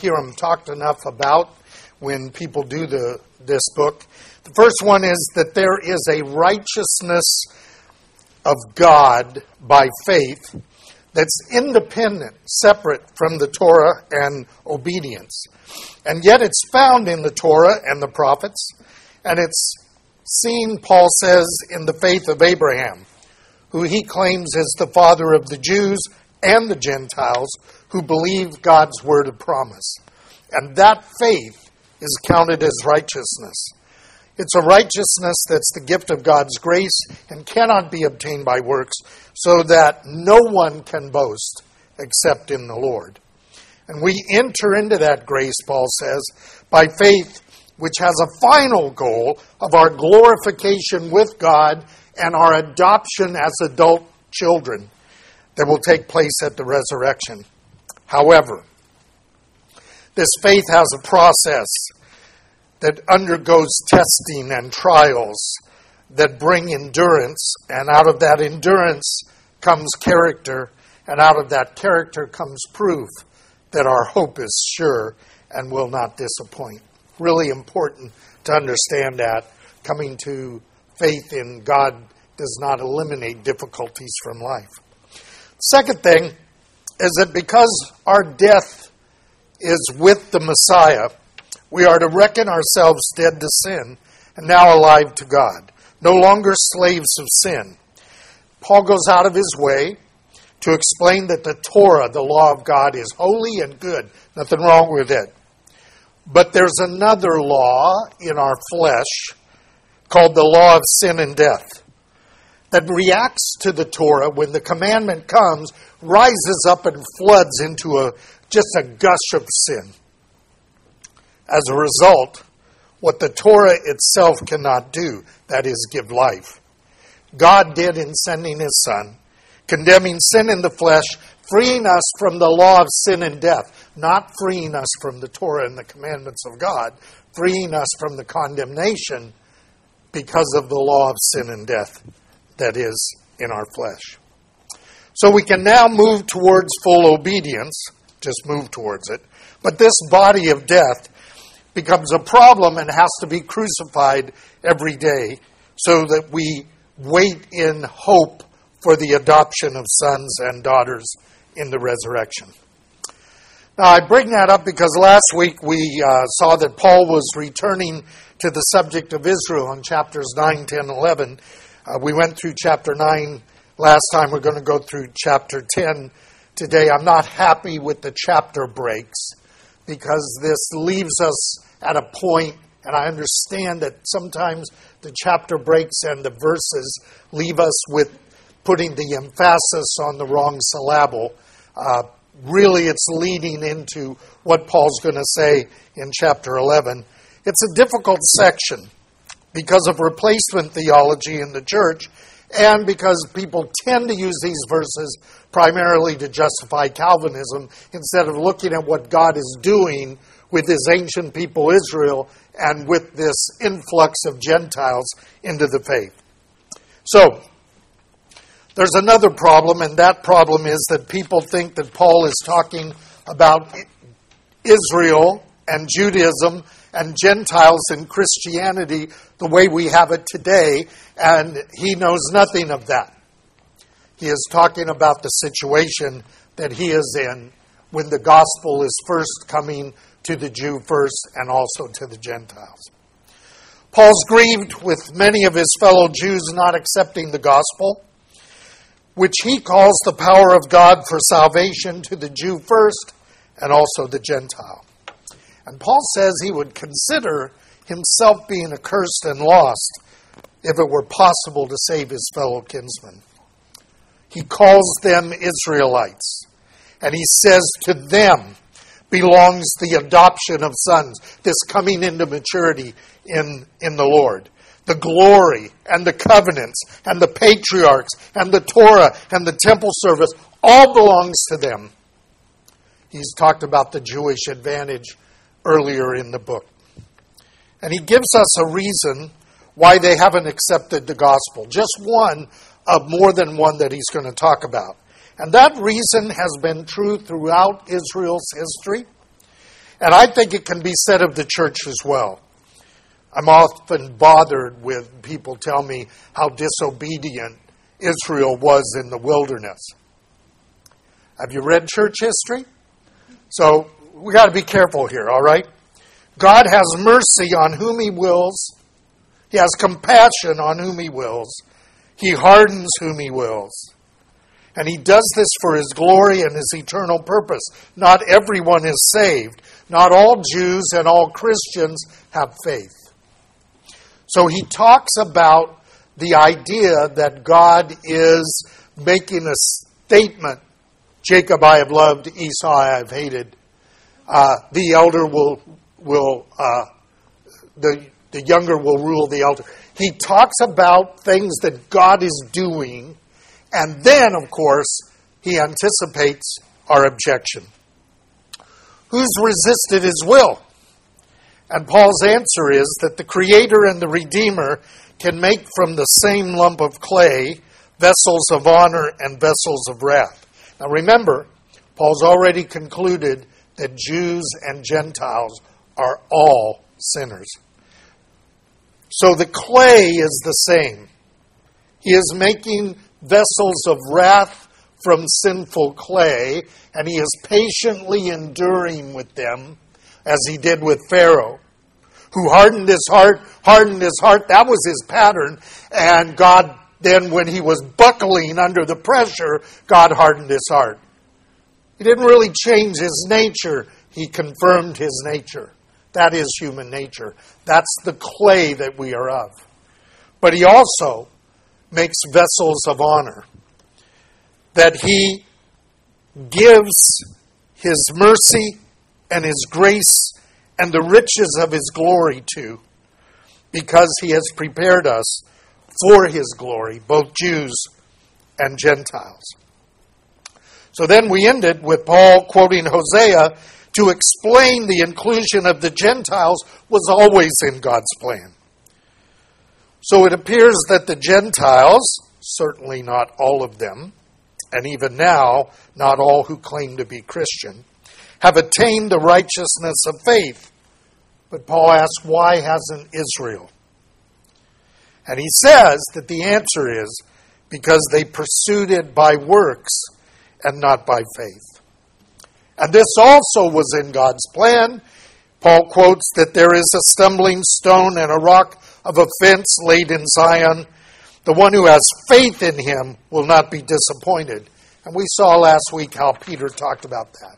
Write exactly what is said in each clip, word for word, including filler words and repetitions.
hear them talked enough about when people do the this book. The first one is that there is a righteousness of God by faith that's independent, separate from the Torah and obedience. And yet it's found in the Torah and the prophets, and it's seen, Paul says, in the faith of Abraham, who he claims is the father of the Jews and the Gentiles who believe God's word of promise. And that faith is counted as righteousness. It's a righteousness that's the gift of God's grace and cannot be obtained by works, so that no one can boast except in the Lord. And we enter into that grace, Paul says, by faith, which has a final goal of our glorification with God and our adoption as adult children that will take place at the resurrection. However, this faith has a process that undergoes testing and trials that bring endurance, and out of that endurance comes character, and out of that character comes proof that our hope is sure and will not disappoint. Really important to understand that. Coming to faith in God does not eliminate difficulties from life. Second thing is that because our death is with the Messiah, we are to reckon ourselves dead to sin and now alive to God, no longer slaves of sin. Paul goes out of his way to explain that the Torah, the law of God, is holy and good. Nothing wrong with it. But there's another law in our flesh called the law of sin and death that reacts to the Torah when the commandment comes, rises up and floods into a just a gush of sin. As a result, what the Torah itself cannot do, that is, give life, God did in sending His Son, condemning sin in the flesh, freeing us from the law of sin and death, not freeing us from the Torah and the commandments of God, freeing us from the condemnation because of the law of sin and death that is in our flesh. So we can now move towards full obedience, just move towards it, but this body of death becomes a problem and has to be crucified every day so that we wait in hope for the adoption of sons and daughters in the resurrection. Now, I bring that up because last week we uh, saw that Paul was returning to the subject of Israel in chapters nine, ten, eleven. Uh, we went through chapter nine last time. We're going to go through chapter ten today. I'm not happy with the chapter breaks, because this leaves us at a point, and I understand that sometimes the chapter breaks and the verses leave us with putting the emphasis on the wrong syllable. Uh, really, it's leading into what Paul's going to say in chapter eleven. It's a difficult section because of replacement theology in the church, and because people tend to use these verses primarily to justify Calvinism instead of looking at what God is doing with His ancient people Israel and with this influx of Gentiles into the faith. So, there's another problem, and that problem is that people think that Paul is talking about Israel and Judaism and Gentiles in Christianity the way we have it today, and he knows nothing of that. He is talking about the situation that he is in when the gospel is first coming to the Jew first and also to the Gentiles. Paul's grieved with many of his fellow Jews not accepting the gospel, which he calls the power of God for salvation to the Jew first and also the Gentile. And Paul says he would consider himself being accursed and lost if it were possible to save his fellow kinsmen. He calls them Israelites, and he says to them belongs the adoption of sons, this coming into maturity in, in the Lord, the glory and the covenants and the patriarchs and the Torah and the temple service, all belongs to them. He's talked about the Jewish advantage earlier in the book. And he gives us a reason why they haven't accepted the gospel. Just one of more than one that he's going to talk about. And that reason has been true throughout Israel's history. And I think it can be said of the church as well. I'm often bothered with people tell me how disobedient Israel was in the wilderness. Have you read church history? So we got to be careful here, all right? God has mercy on whom he wills. He has compassion on whom he wills. He hardens whom he wills. And he does this for his glory and his eternal purpose. Not everyone is saved. Not all Jews and all Christians have faith. So he talks about the idea that God is making a statement. Jacob I have loved, Esau I have hated. Uh, the elder will, will uh, the, the younger will rule the elder. He talks about things that God is doing. And then, of course, he anticipates our objection. Who's resisted his will? And Paul's answer is that the Creator and the Redeemer can make from the same lump of clay vessels of honor and vessels of wrath. Now remember, Paul's already concluded that Jews and Gentiles are all sinners. So the clay is the same. He is making vessels of wrath from sinful clay, and he is patiently enduring with them, as he did with Pharaoh, who hardened his heart, hardened his heart. That was his pattern. And God then, when he was buckling under the pressure, God hardened his heart. He didn't really change his nature. He confirmed his nature. That is human nature. That's the clay that we are of. But he also makes vessels of honor, that he gives his mercy and his grace and the riches of his glory to, because he has prepared us for his glory, both Jews and Gentiles. So then we ended with Paul quoting Hosea to explain the inclusion of the Gentiles was always in God's plan. So it appears that the Gentiles, certainly not all of them, and even now, not all who claim to be Christian, have attained the righteousness of faith. But Paul asks, why hasn't Israel? And he says that the answer is because they pursued it by works and not by faith. And this also was in God's plan. Paul quotes that there is a stumbling stone and a rock of offense laid in Zion. The one who has faith in him will not be disappointed. And we saw last week how Peter talked about that.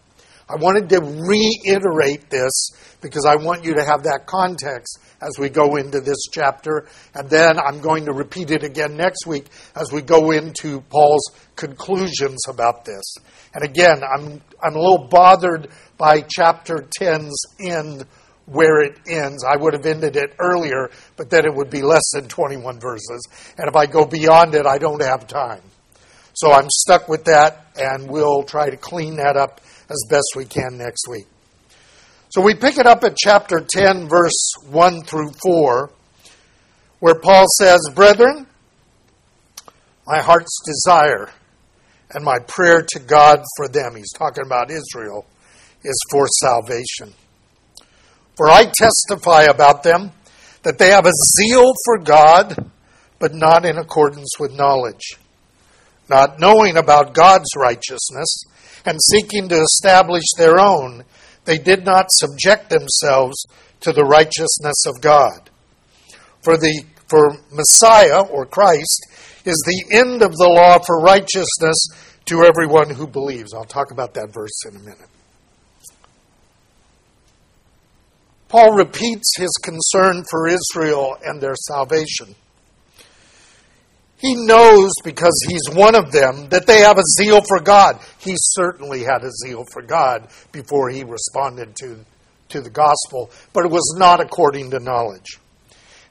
I wanted to reiterate this because I want you to have that context as we go into this chapter. And then I'm going to repeat it again next week as we go into Paul's conclusions about this. And again, I'm I'm a little bothered by chapter ten's end where it ends. I would have ended it earlier, but then it would be less than twenty-one verses. And if I go beyond it, I don't have time. So I'm stuck with that, and we'll try to clean that up as best we can next week. So we pick it up at chapter ten, verse one through four, where Paul says, "Brethren, my heart's desire and my prayer to God for them," he's talking about Israel, "is for salvation. For I testify about them that they have a zeal for God, but not in accordance with knowledge, not knowing about God's righteousness, and seeking to establish their own, they did not subject themselves to the righteousness of God. For the for Messiah, or Christ, is the end of the law for righteousness to everyone who believes." I'll talk about that verse in a minute. Paul repeats his concern for Israel and their salvation. He knows, because he's one of them, that they have a zeal for God. He certainly had a zeal for God before he responded to, to the gospel, but it was not according to knowledge.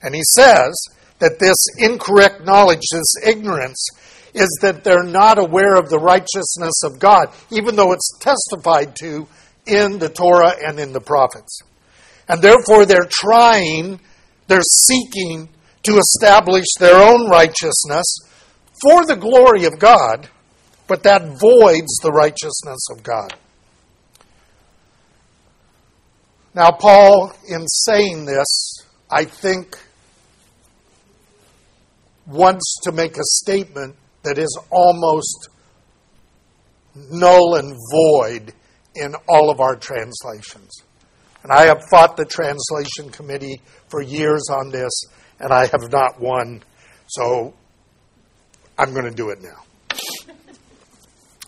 And he says that this incorrect knowledge, this ignorance, is that they're not aware of the righteousness of God, even though it's testified to in the Torah and in the prophets. And therefore they're trying, they're seeking to establish their own righteousness for the glory of God, but that voids the righteousness of God. Now, Paul, in saying this, I think, wants to make a statement that is almost null and void in all of our translations. And I have fought the translation committee for years on this, and I have not won, so I'm going to do it now.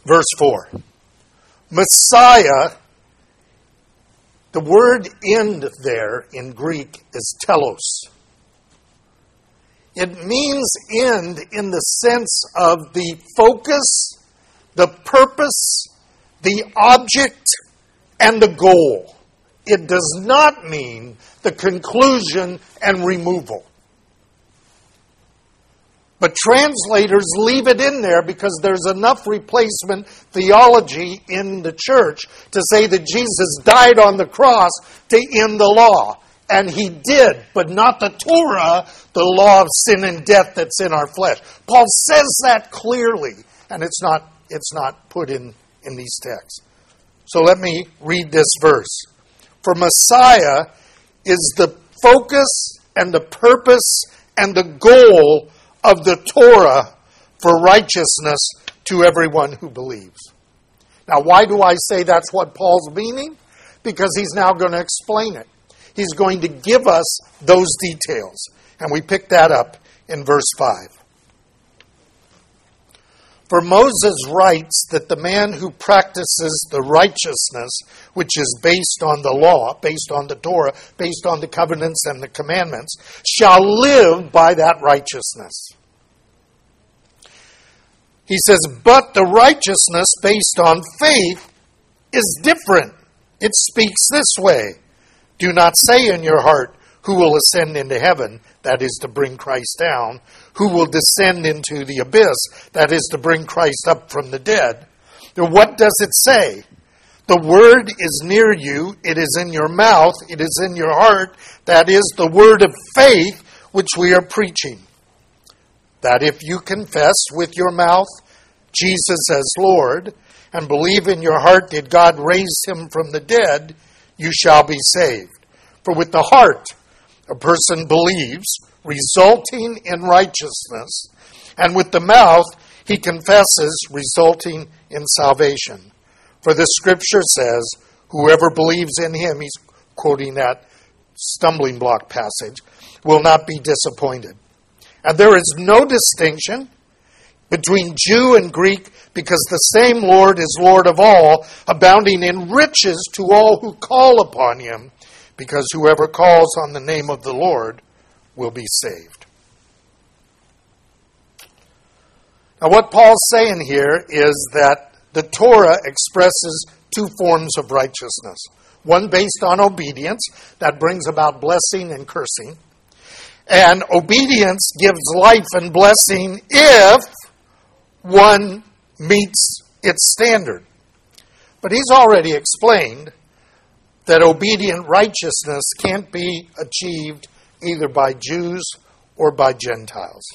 Verse four. Messiah, the word end there in Greek is telos. It means end in the sense of the focus, the purpose, the object, and the goal. It does not mean the conclusion and removal. But translators leave it in there because there's enough replacement theology in the church to say that Jesus died on the cross to end the law. And he did, but not the Torah, the law of sin and death that's in our flesh. Paul says that clearly, and it's not, it's not put in, in these texts. So let me read this verse. For Messiah is the focus and the purpose and the goal of the Torah for righteousness to everyone who believes. Now, why do I say that's what Paul's meaning? Because he's now going to explain it. He's going to give us those details. And we pick that up in verse five. For Moses writes that the man who practices the righteousness, which is based on the law, based on the Torah, based on the covenants and the commandments, shall live by that righteousness. He says, but the righteousness based on faith is different. It speaks this way. Do not say in your heart, who will ascend into heaven, that is to bring Christ down, who will descend into the abyss, that is to bring Christ up from the dead. Now what does it say? The word is near you, it is in your mouth, it is in your heart, that is the word of faith which we are preaching. That if you confess with your mouth Jesus as Lord, and believe in your heart that God raised him from the dead, you shall be saved. For with the heart a person believes, resulting in righteousness, and with the mouth he confesses, resulting in salvation. For the scripture says, whoever believes in him, he's quoting that stumbling block passage, will not be disappointed. And there is no distinction between Jew and Greek, because the same Lord is Lord of all, abounding in riches to all who call upon him, because whoever calls on the name of the Lord will be saved. Now what Paul's saying here is that the Torah expresses two forms of righteousness. One based on obedience, that brings about blessing and cursing. And obedience gives life and blessing if one meets its standard. But he's already explained that obedient righteousness can't be achieved either by Jews or by Gentiles.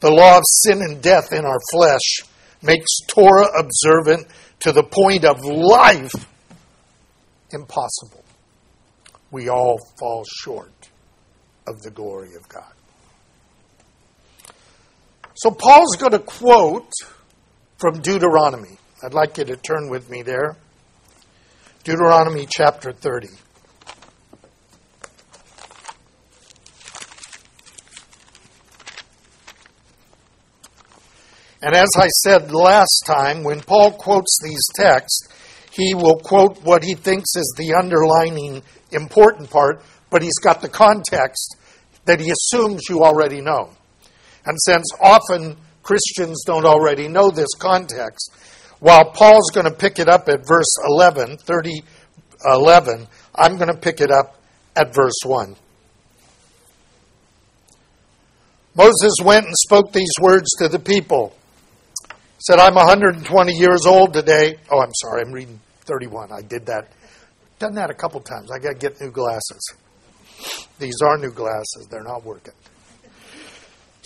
The law of sin and death in our flesh makes Torah observant to the point of life impossible. We all fall short of the glory of God. So Paul's going to quote from Deuteronomy. I'd like you to turn with me there. Deuteronomy chapter thirty. And as I said last time, when Paul quotes these texts, he will quote what he thinks is the underlining important part, but he's got the context that he assumes you already know. And since often Christians don't already know this context, while Paul's going to pick it up at verse eleven, thirty, eleven, I'm going to pick it up at verse one. Moses went and spoke these words to the people. He said, I'm one hundred twenty years old today. Oh, I'm sorry, I'm reading thirty-one. I did that. Done that a couple times. I got to get new glasses. These are new glasses. They're not working.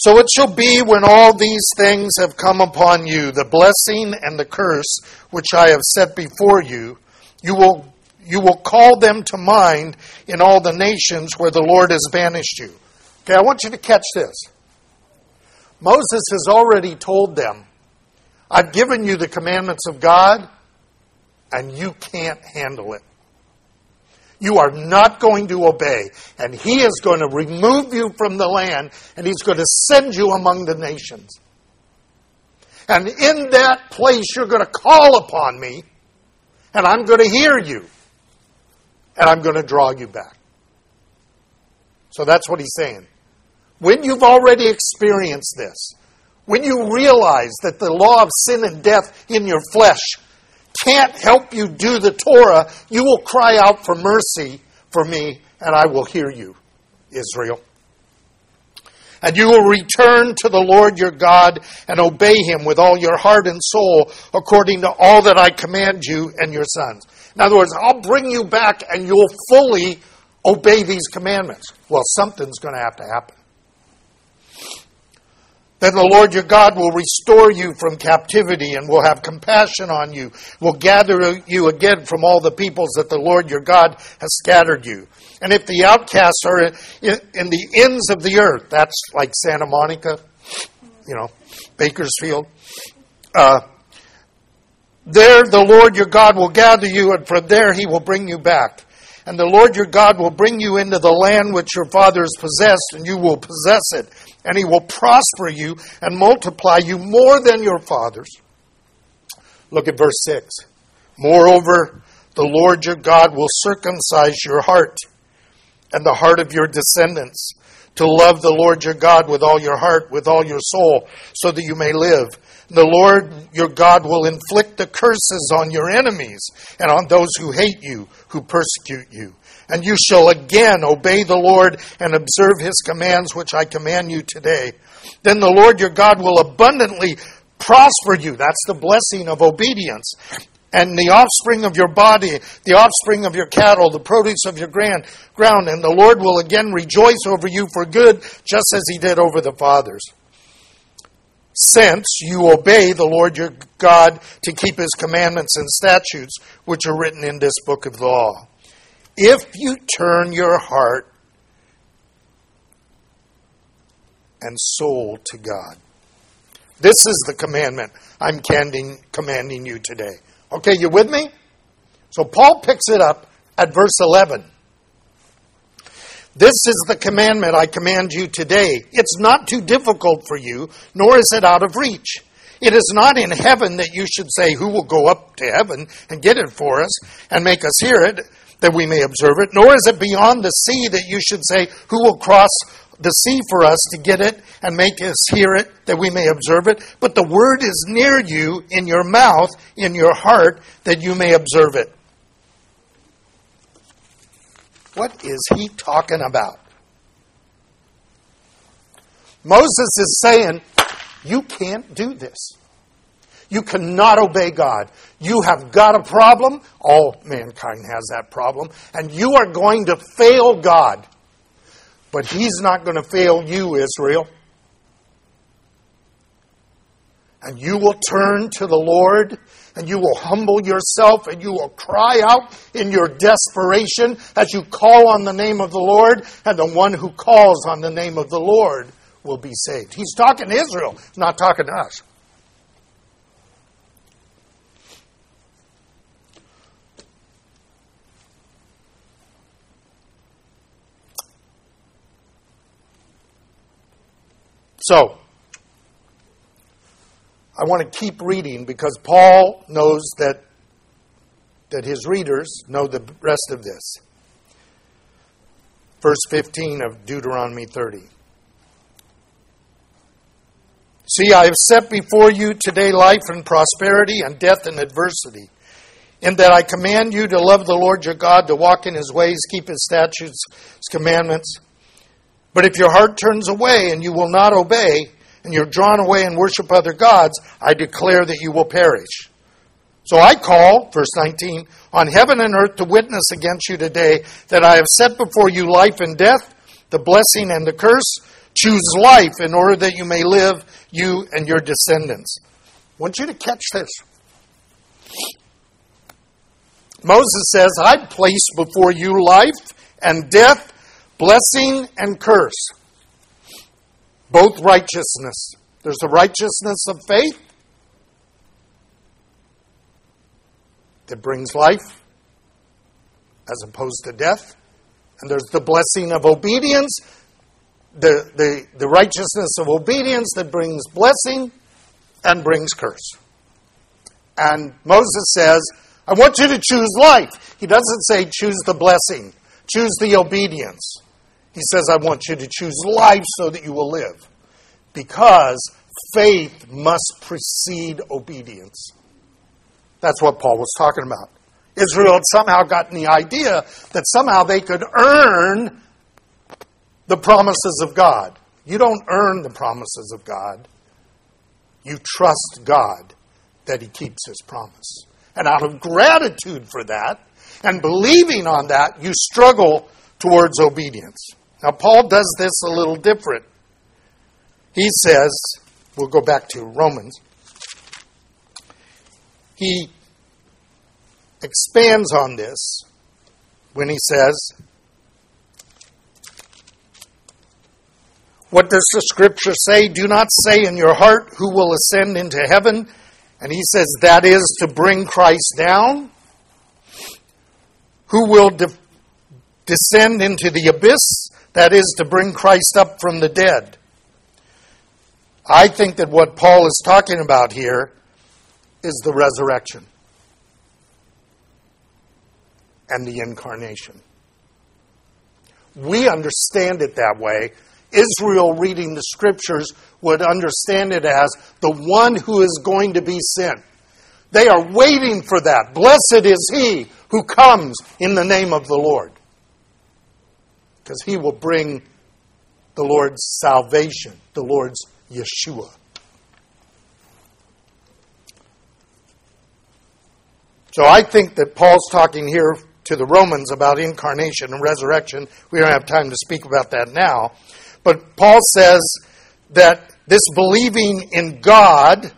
So it shall be when all these things have come upon you, the blessing and the curse which I have set before you, you will You will call them to mind in all the nations where the Lord has banished you. Okay, I want you to catch this. Moses has already told them, I've given you the commandments of God, and you can't handle it. You are not going to obey. And He is going to remove you from the land, and He's going to send you among the nations. And in that place, you're going to call upon me, and I'm going to hear you, and I'm going to draw you back. So that's what He's saying. When you've already experienced this, when you realize that the law of sin and death in your flesh can't help you do the Torah, you will cry out for mercy for me, and I will hear you, Israel. And you will return to the Lord your God and obey Him with all your heart and soul, according to all that I command you and your sons. In other words, I'll bring you back and you'll fully obey these commandments. Well, something's going to have to happen. Then the Lord your God will restore you from captivity and will have compassion on you, will gather you again from all the peoples that the Lord your God has scattered you. And if the outcasts are in the ends of the earth, that's like Santa Monica, you know, Bakersfield, uh, there the Lord your God will gather you, and from there He will bring you back. And the Lord your God will bring you into the land which your fathers possessed, and you will possess it. And He will prosper you and multiply you more than your fathers. Look at verse six. Moreover, the Lord your God will circumcise your heart and the heart of your descendants to love the Lord your God with all your heart, with all your soul, so that you may live. The Lord your God will inflict the curses on your enemies and on those who hate you, who persecute you. And you shall again obey the Lord and observe His commands, which I command you today. Then the Lord your God will abundantly prosper you. That's the blessing of obedience. And the offspring of your body, the offspring of your cattle, the produce of your ground, and the Lord will again rejoice over you for good, just as He did over the fathers. Since you obey the Lord your God to keep His commandments and statutes, which are written in this book of the law. If you turn your heart and soul to God. This is the commandment I'm commanding you today. Okay, you with me? So Paul picks it up at verse eleven. This is the commandment I command you today. It's not too difficult for you, nor is it out of reach. It is not in heaven that you should say, who will go up to heaven and get it for us and make us hear it, that we may observe it? Nor is it beyond the sea that you should say, who will cross the sea for us to get it and make us hear it, that we may observe it? But the word is near you, in your mouth, in your heart, that you may observe it. What is he talking about? Moses is saying, you can't do this. You cannot obey God. You have got a problem. All mankind has that problem. And you are going to fail God. But He's not going to fail you, Israel. And you will turn to the Lord, and you will humble yourself, and you will cry out in your desperation as you call on the name of the Lord, and the one who calls on the name of the Lord will be saved. He's talking to Israel, not talking to us. So, I want to keep reading because Paul knows that, that his readers know the rest of this. Verse fifteen of Deuteronomy thirty. See, I have set before you today life and prosperity and death and adversity, in that I command you to love the Lord your God, to walk in His ways, keep His statutes, His commandments. But if your heart turns away and you will not obey, and you're drawn away and worship other gods, I declare that you will perish. So I call, verse nineteen, on heaven and earth to witness against you today that I have set before you life and death, the blessing and the curse. Choose life in order that you may live, you and your descendants. I want you to catch this. Moses says, I place before you life and death, blessing and curse. Both righteousness. There's the righteousness of faith that brings life as opposed to death. And there's the blessing of obedience, the, the, the righteousness of obedience that brings blessing and brings curse. And Moses says, I want you to choose life. He doesn't say choose the blessing, choose the obedience. He says, I want you to choose life so that you will live. Because faith must precede obedience. That's what Paul was talking about. Israel had somehow gotten the idea that somehow they could earn the promises of God. You don't earn the promises of God. You trust God that He keeps His promise. And out of gratitude for that, and believing on that, you struggle towards obedience. Now, Paul does this a little different. He says, we'll go back to Romans. He expands on this when he says, what does the Scripture say? Do not say in your heart, who will ascend into heaven? And he says, that is to bring Christ down. Who will de- descend into the abyss? That is to bring Christ up from the dead. I think that what Paul is talking about here is the resurrection and the incarnation. We understand it that way. Israel, reading the Scriptures, would understand it as the one who is going to be sent. They are waiting for that. Blessed is he who comes in the name of the Lord. Because he will bring the Lord's salvation, the Lord's Yeshua. So I think that Paul's talking here to the Romans about incarnation and resurrection. We don't have time to speak about that now. But Paul says that this believing in God,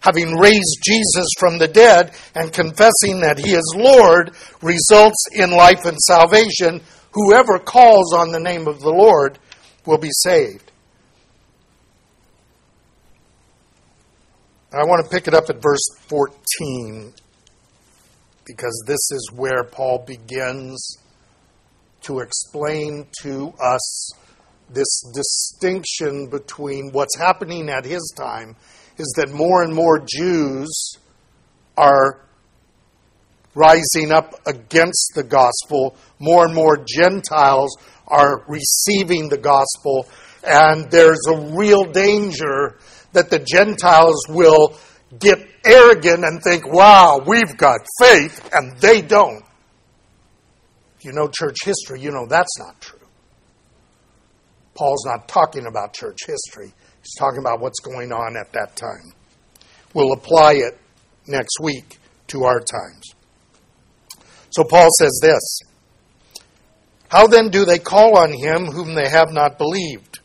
having raised Jesus from the dead and confessing that He is Lord, results in life and salvation. Whoever calls on the name of the Lord will be saved. I want to pick it up at verse fourteen, because this is where Paul begins to explain to us this distinction between what's happening at his time is that more and more Jews are rising up against the gospel. More and more Gentiles are receiving the gospel. And there's a real danger that the Gentiles will get arrogant and think, wow, we've got faith, and they don't. If you know church history, you know that's not true. Paul's not talking about church history. He's talking about what's going on at that time. We'll apply it next week to our times. So Paul says this, how then do they call on him whom they have not believed?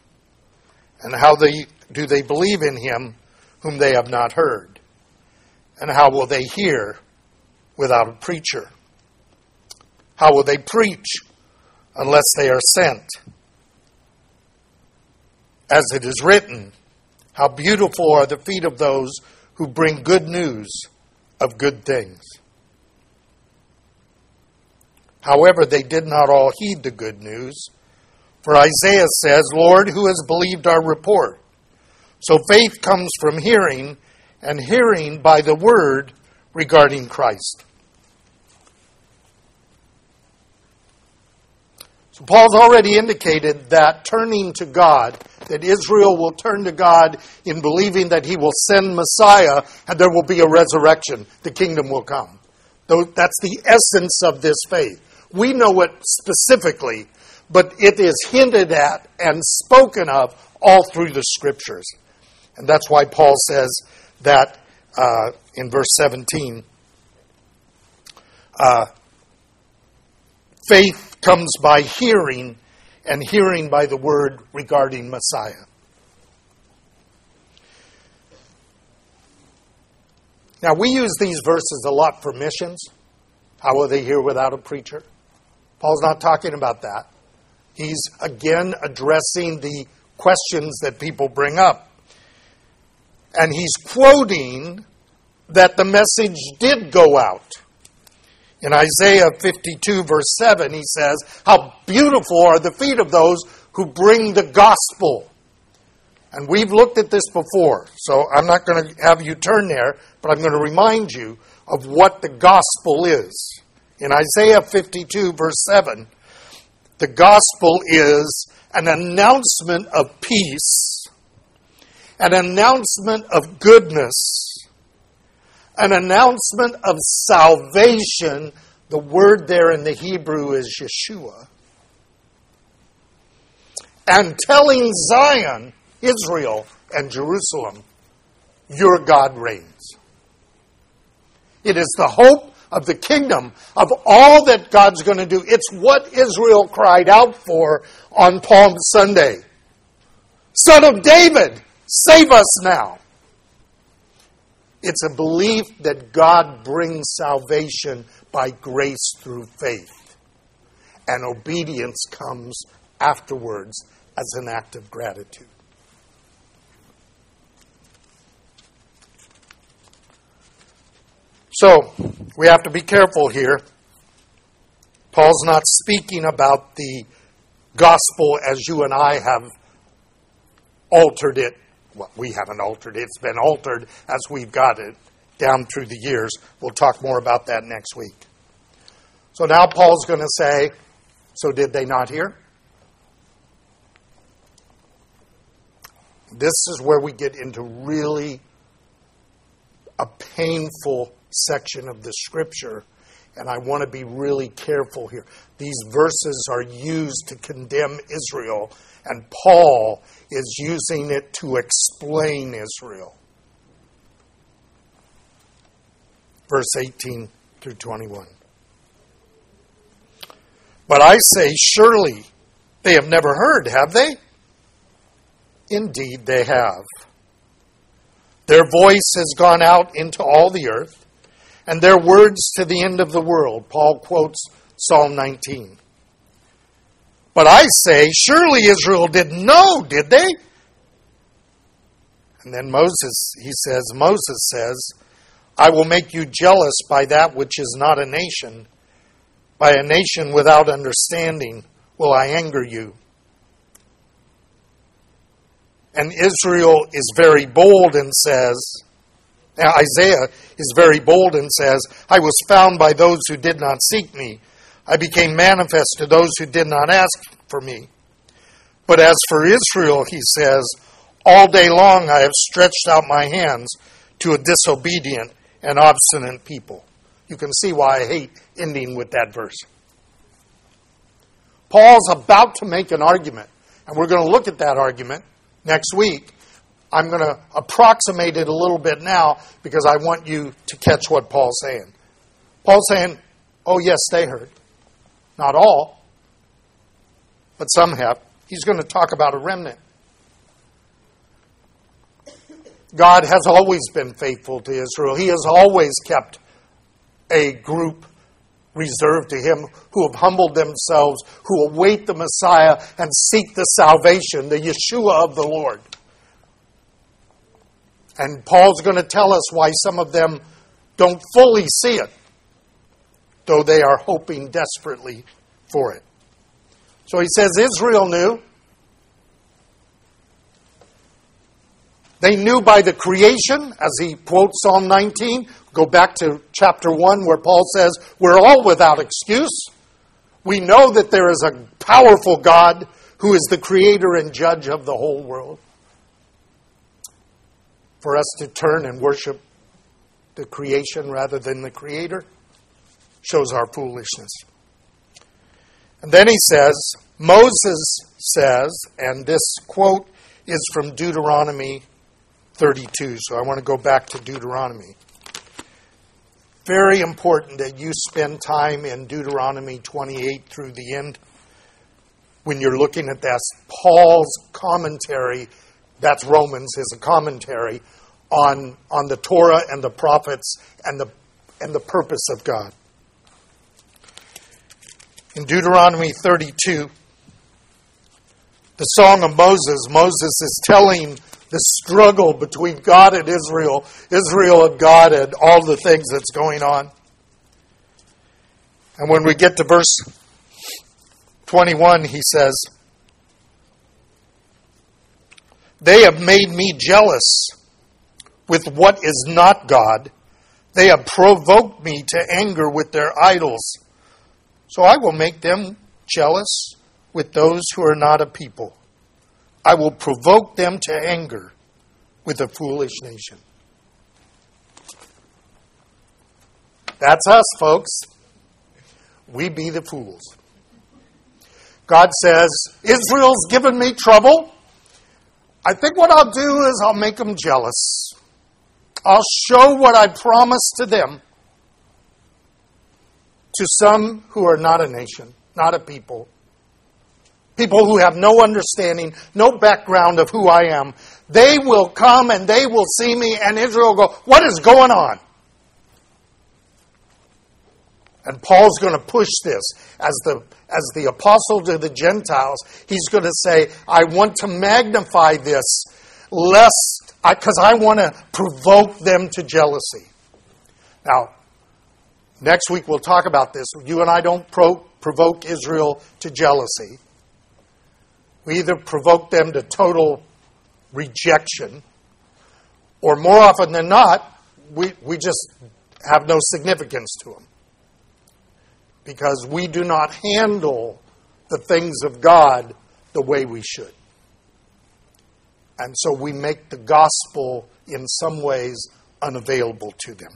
And how they, do they believe in him whom they have not heard? And how will they hear without a preacher? How will they preach unless they are sent? As it is written, how beautiful are the feet of those who bring good news of good things. However, they did not all heed the good news. For Isaiah says, Lord, who has believed our report? So faith comes from hearing, and hearing by the word regarding Christ. So Paul's already indicated that turning to God, that Israel will turn to God in believing that He will send Messiah, and there will be a resurrection. The kingdom will come. That's the essence of this faith. We know it specifically, but it is hinted at and spoken of all through the Scriptures. And that's why Paul says that uh, in verse seventeen, uh, faith comes by hearing, and hearing by the word regarding Messiah. Now, we use these verses a lot for missions. How will they hear without a preacher? Paul's not talking about that. He's again addressing the questions that people bring up. And he's quoting that the message did go out. In Isaiah fifty-two, verse seven, he says, "How beautiful are the feet of those who bring the gospel." And we've looked at this before, so I'm not going to have you turn there, but I'm going to remind you of what the gospel is. In Isaiah fifty-two, verse seven, the gospel is an announcement of peace, an announcement of goodness, an announcement of salvation. The word there in the Hebrew is Yeshua. And telling Zion, Israel, and Jerusalem, your God reigns. It is the hope of the kingdom, of all that God's going to do. It's what Israel cried out for on Palm Sunday. Son of David, save us now. It's a belief that God brings salvation by grace through faith. And obedience comes afterwards as an act of gratitude. So, we have to be careful here. Paul's not speaking about the gospel as you and I have altered it. Well, we haven't altered it. It's been altered as we've got it down through the years. We'll talk more about that next week. So now Paul's going to say, so did they not hear? This is where we get into really a painful section of the scripture, and I want to be really careful here. These verses are used to condemn Israel, and Paul is using it to explain Israel. Verse eighteen through twenty-one. But I say, surely they have never heard, have they? Indeed, they have. Their voice has gone out into all the earth, and their words to the end of the world. Paul quotes Psalm nineteen. But I say, surely Israel didn't know, did they? And then Moses, he says, Moses says, I will make you jealous by that which is not a nation. By a nation without understanding will I anger you. And Israel is very bold and says, now Isaiah is very bold and says, I was found by those who did not seek me. I became manifest to those who did not ask for me. But as for Israel, he says, all day long I have stretched out my hands to a disobedient and obstinate people. You can see why I hate ending with that verse. Paul's about to make an argument, and we're going to look at that argument next week. I'm going to approximate it a little bit now because I want you to catch what Paul's saying. Paul's saying, oh yes, they heard. Not all, but some have. He's going to talk about a remnant. God has always been faithful to Israel. He has always kept a group reserved to him who have humbled themselves, who await the Messiah and seek the salvation, the Yeshua of the Lord. And Paul's going to tell us why some of them don't fully see it, though they are hoping desperately for it. So he says Israel knew. They knew by the creation, as he quotes Psalm nineteen. Go back to chapter one where Paul says, we're all without excuse. We know that there is a powerful God who is the creator and judge of the whole world. For us to turn and worship the creation rather than the creator shows our foolishness. And then he says, Moses says, and this quote is from Deuteronomy thirty-two. So I want to go back to Deuteronomy. Very important that you spend time in Deuteronomy twenty-eight through the end. When you're looking at that, Paul's commentary, that's Romans, is a commentary on, on the Torah and the prophets and the, and the purpose of God. in Deuteronomy thirty-two, the Song of Moses, Moses is telling the struggle between God and Israel, Israel and God, and all the things that's going on. And when we get to verse twenty-one, he says, "They have made me jealous with what is not God. They have provoked me to anger with their idols. So I will make them jealous with those who are not a people. I will provoke them to anger with a foolish nation." That's us, folks. We be the fools. God says, Israel's given me trouble. I think what I'll do is I'll make them jealous. I'll show what I promised to them to some who are not a nation, not a people. People who have no understanding, no background of who I am. They will come and they will see me, and Israel will go, "What is going on?" And Paul's going to push this as the as the apostle to the Gentiles. He's going to say, "I want to magnify this, lest I, because I want to provoke them to jealousy." Now, next week we'll talk about this. You and I don't pro- provoke Israel to jealousy. We either provoke them to total rejection, or more often than not, we we just have no significance to them, because we do not handle the things of God the way we should. And so we make the gospel in some ways unavailable to them.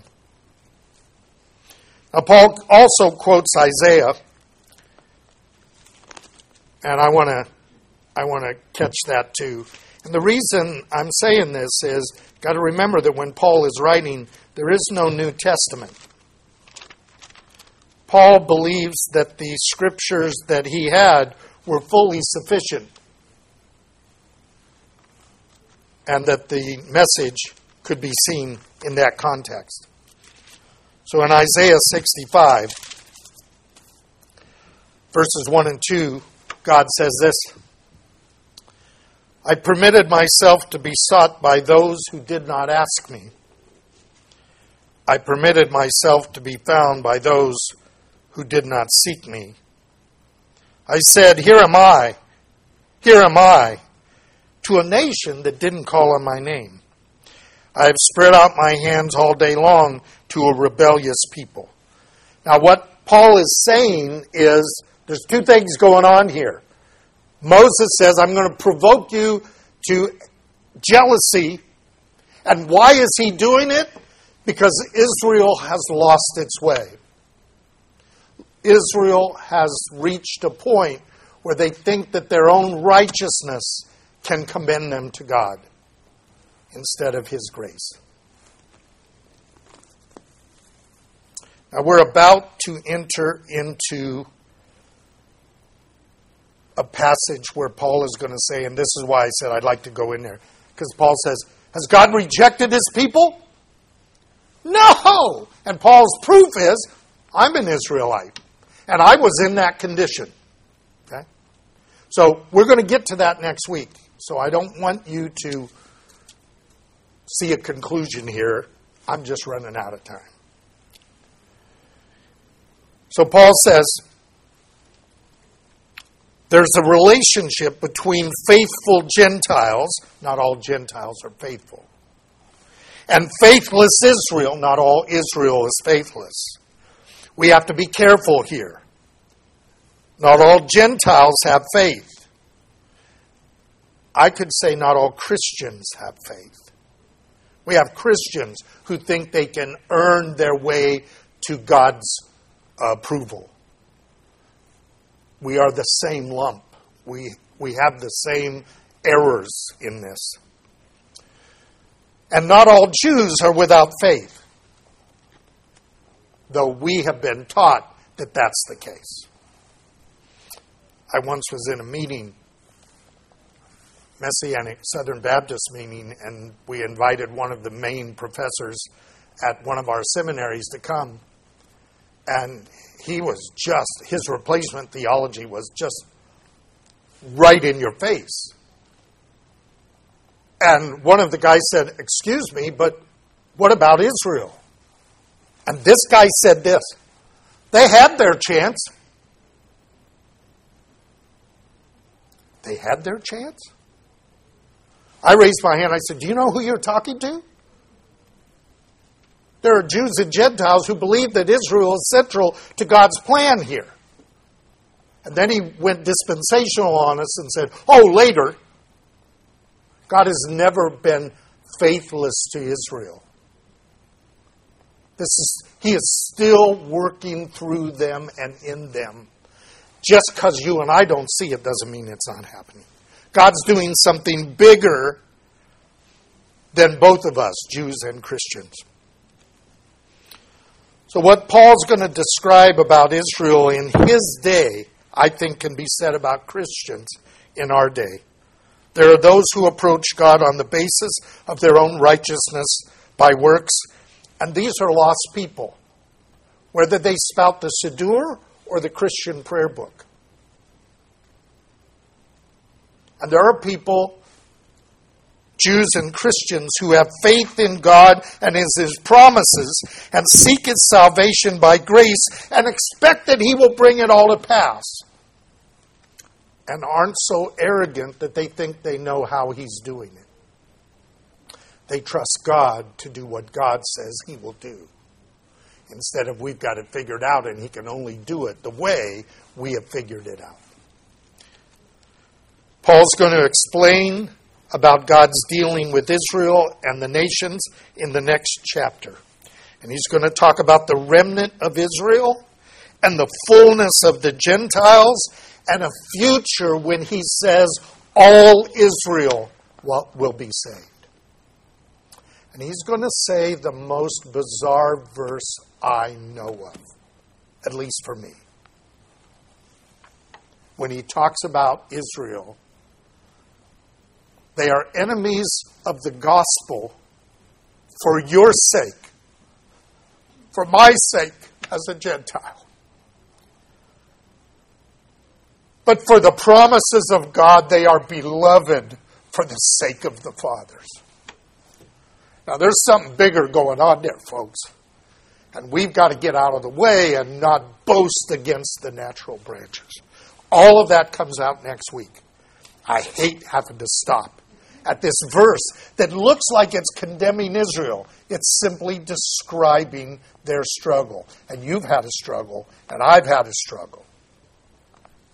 Now, Paul also quotes Isaiah, and I want to I want to catch that too. And the reason I'm saying this is, got to remember that when Paul is writing, there is no New Testament. Paul believes that the scriptures that he had were fully sufficient, and that the message could be seen in that context. So in Isaiah sixty-five, verses one and two, God says this, "I permitted myself to be sought by those who did not ask me. I permitted myself to be found by those who did not seek me. I said, 'Here am I, here am I,' to a nation that didn't call on my name. I have spread out my hands all day long to a rebellious people." Now, what Paul is saying is there's two things going on here. Moses says, "I'm going to provoke you to jealousy." And why is he doing it? Because Israel has lost its way. Israel has reached a point where they think that their own righteousness can commend them to God instead of His grace. Now, we're about to enter into a passage where Paul is going to say, and this is why I said I'd like to go in there, because Paul says, has God rejected His people? No! And Paul's proof is, I'm an Israelite, and I was in that condition. Okay? So we're going to get to that next week. So I don't want you to see a conclusion here. I'm just running out of time. So Paul says, there's a relationship between faithful Gentiles, not all Gentiles are faithful, and faithless Israel, not all Israel is faithless. We have to be careful here. Not all Gentiles have faith. I could say not all Christians have faith. We have Christians who think they can earn their way to God's approval. We are the same lump. We we have the same errors in this. And not all Jews are without faith, though we have been taught that that's the case. I once was in a meeting, Messianic Southern Baptist meeting, and we invited one of the main professors at one of our seminaries to come. And he was just, his replacement theology was just right in your face. And one of the guys said, excuse me, but what about Israel? And this guy said this, they had their chance. They had their chance? I raised my hand. I said, do you know who you're talking to? There are Jews and Gentiles who believe that Israel is central to God's plan here. And then he went dispensational on us and said, oh, later. God has never been faithless to Israel. This is, he is still working through them and in them. Just because you and I don't see it doesn't mean it's not happening. God's doing something bigger than both of us, Jews and Christians. So what Paul's going to describe about Israel in his day, I think can be said about Christians in our day. There are those who approach God on the basis of their own righteousness by works, and these are lost people, whether they spout the Siddur or the Christian prayer book. And there are people, Jews and Christians, who have faith in God and in His promises and seek His salvation by grace and expect that He will bring it all to pass, and aren't so arrogant that they think they know how He's doing it. They trust God to do what God says He will do, instead of we've got it figured out and He can only do it the way we have figured it out. Paul's going to explain about God's dealing with Israel and the nations in the next chapter. And he's going to talk about the remnant of Israel and the fullness of the Gentiles and a future when he says all Israel will be saved. And he's going to say the most bizarre verse I know of, at least for me. When he talks about Israel, they are enemies of the gospel for your sake, for my sake as a Gentile. But for the promises of God, they are beloved for the sake of the fathers. Now, there's something bigger going on there, folks. And we've got to get out of the way and not boast against the natural branches. All of that comes out next week. I hate having to stop at this verse that looks like it's condemning Israel. It's simply describing their struggle. And you've had a struggle, and I've had a struggle.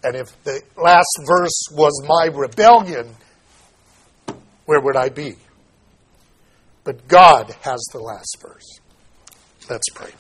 And if the last verse was my rebellion, where would I be? But God has the last verse. Let's pray.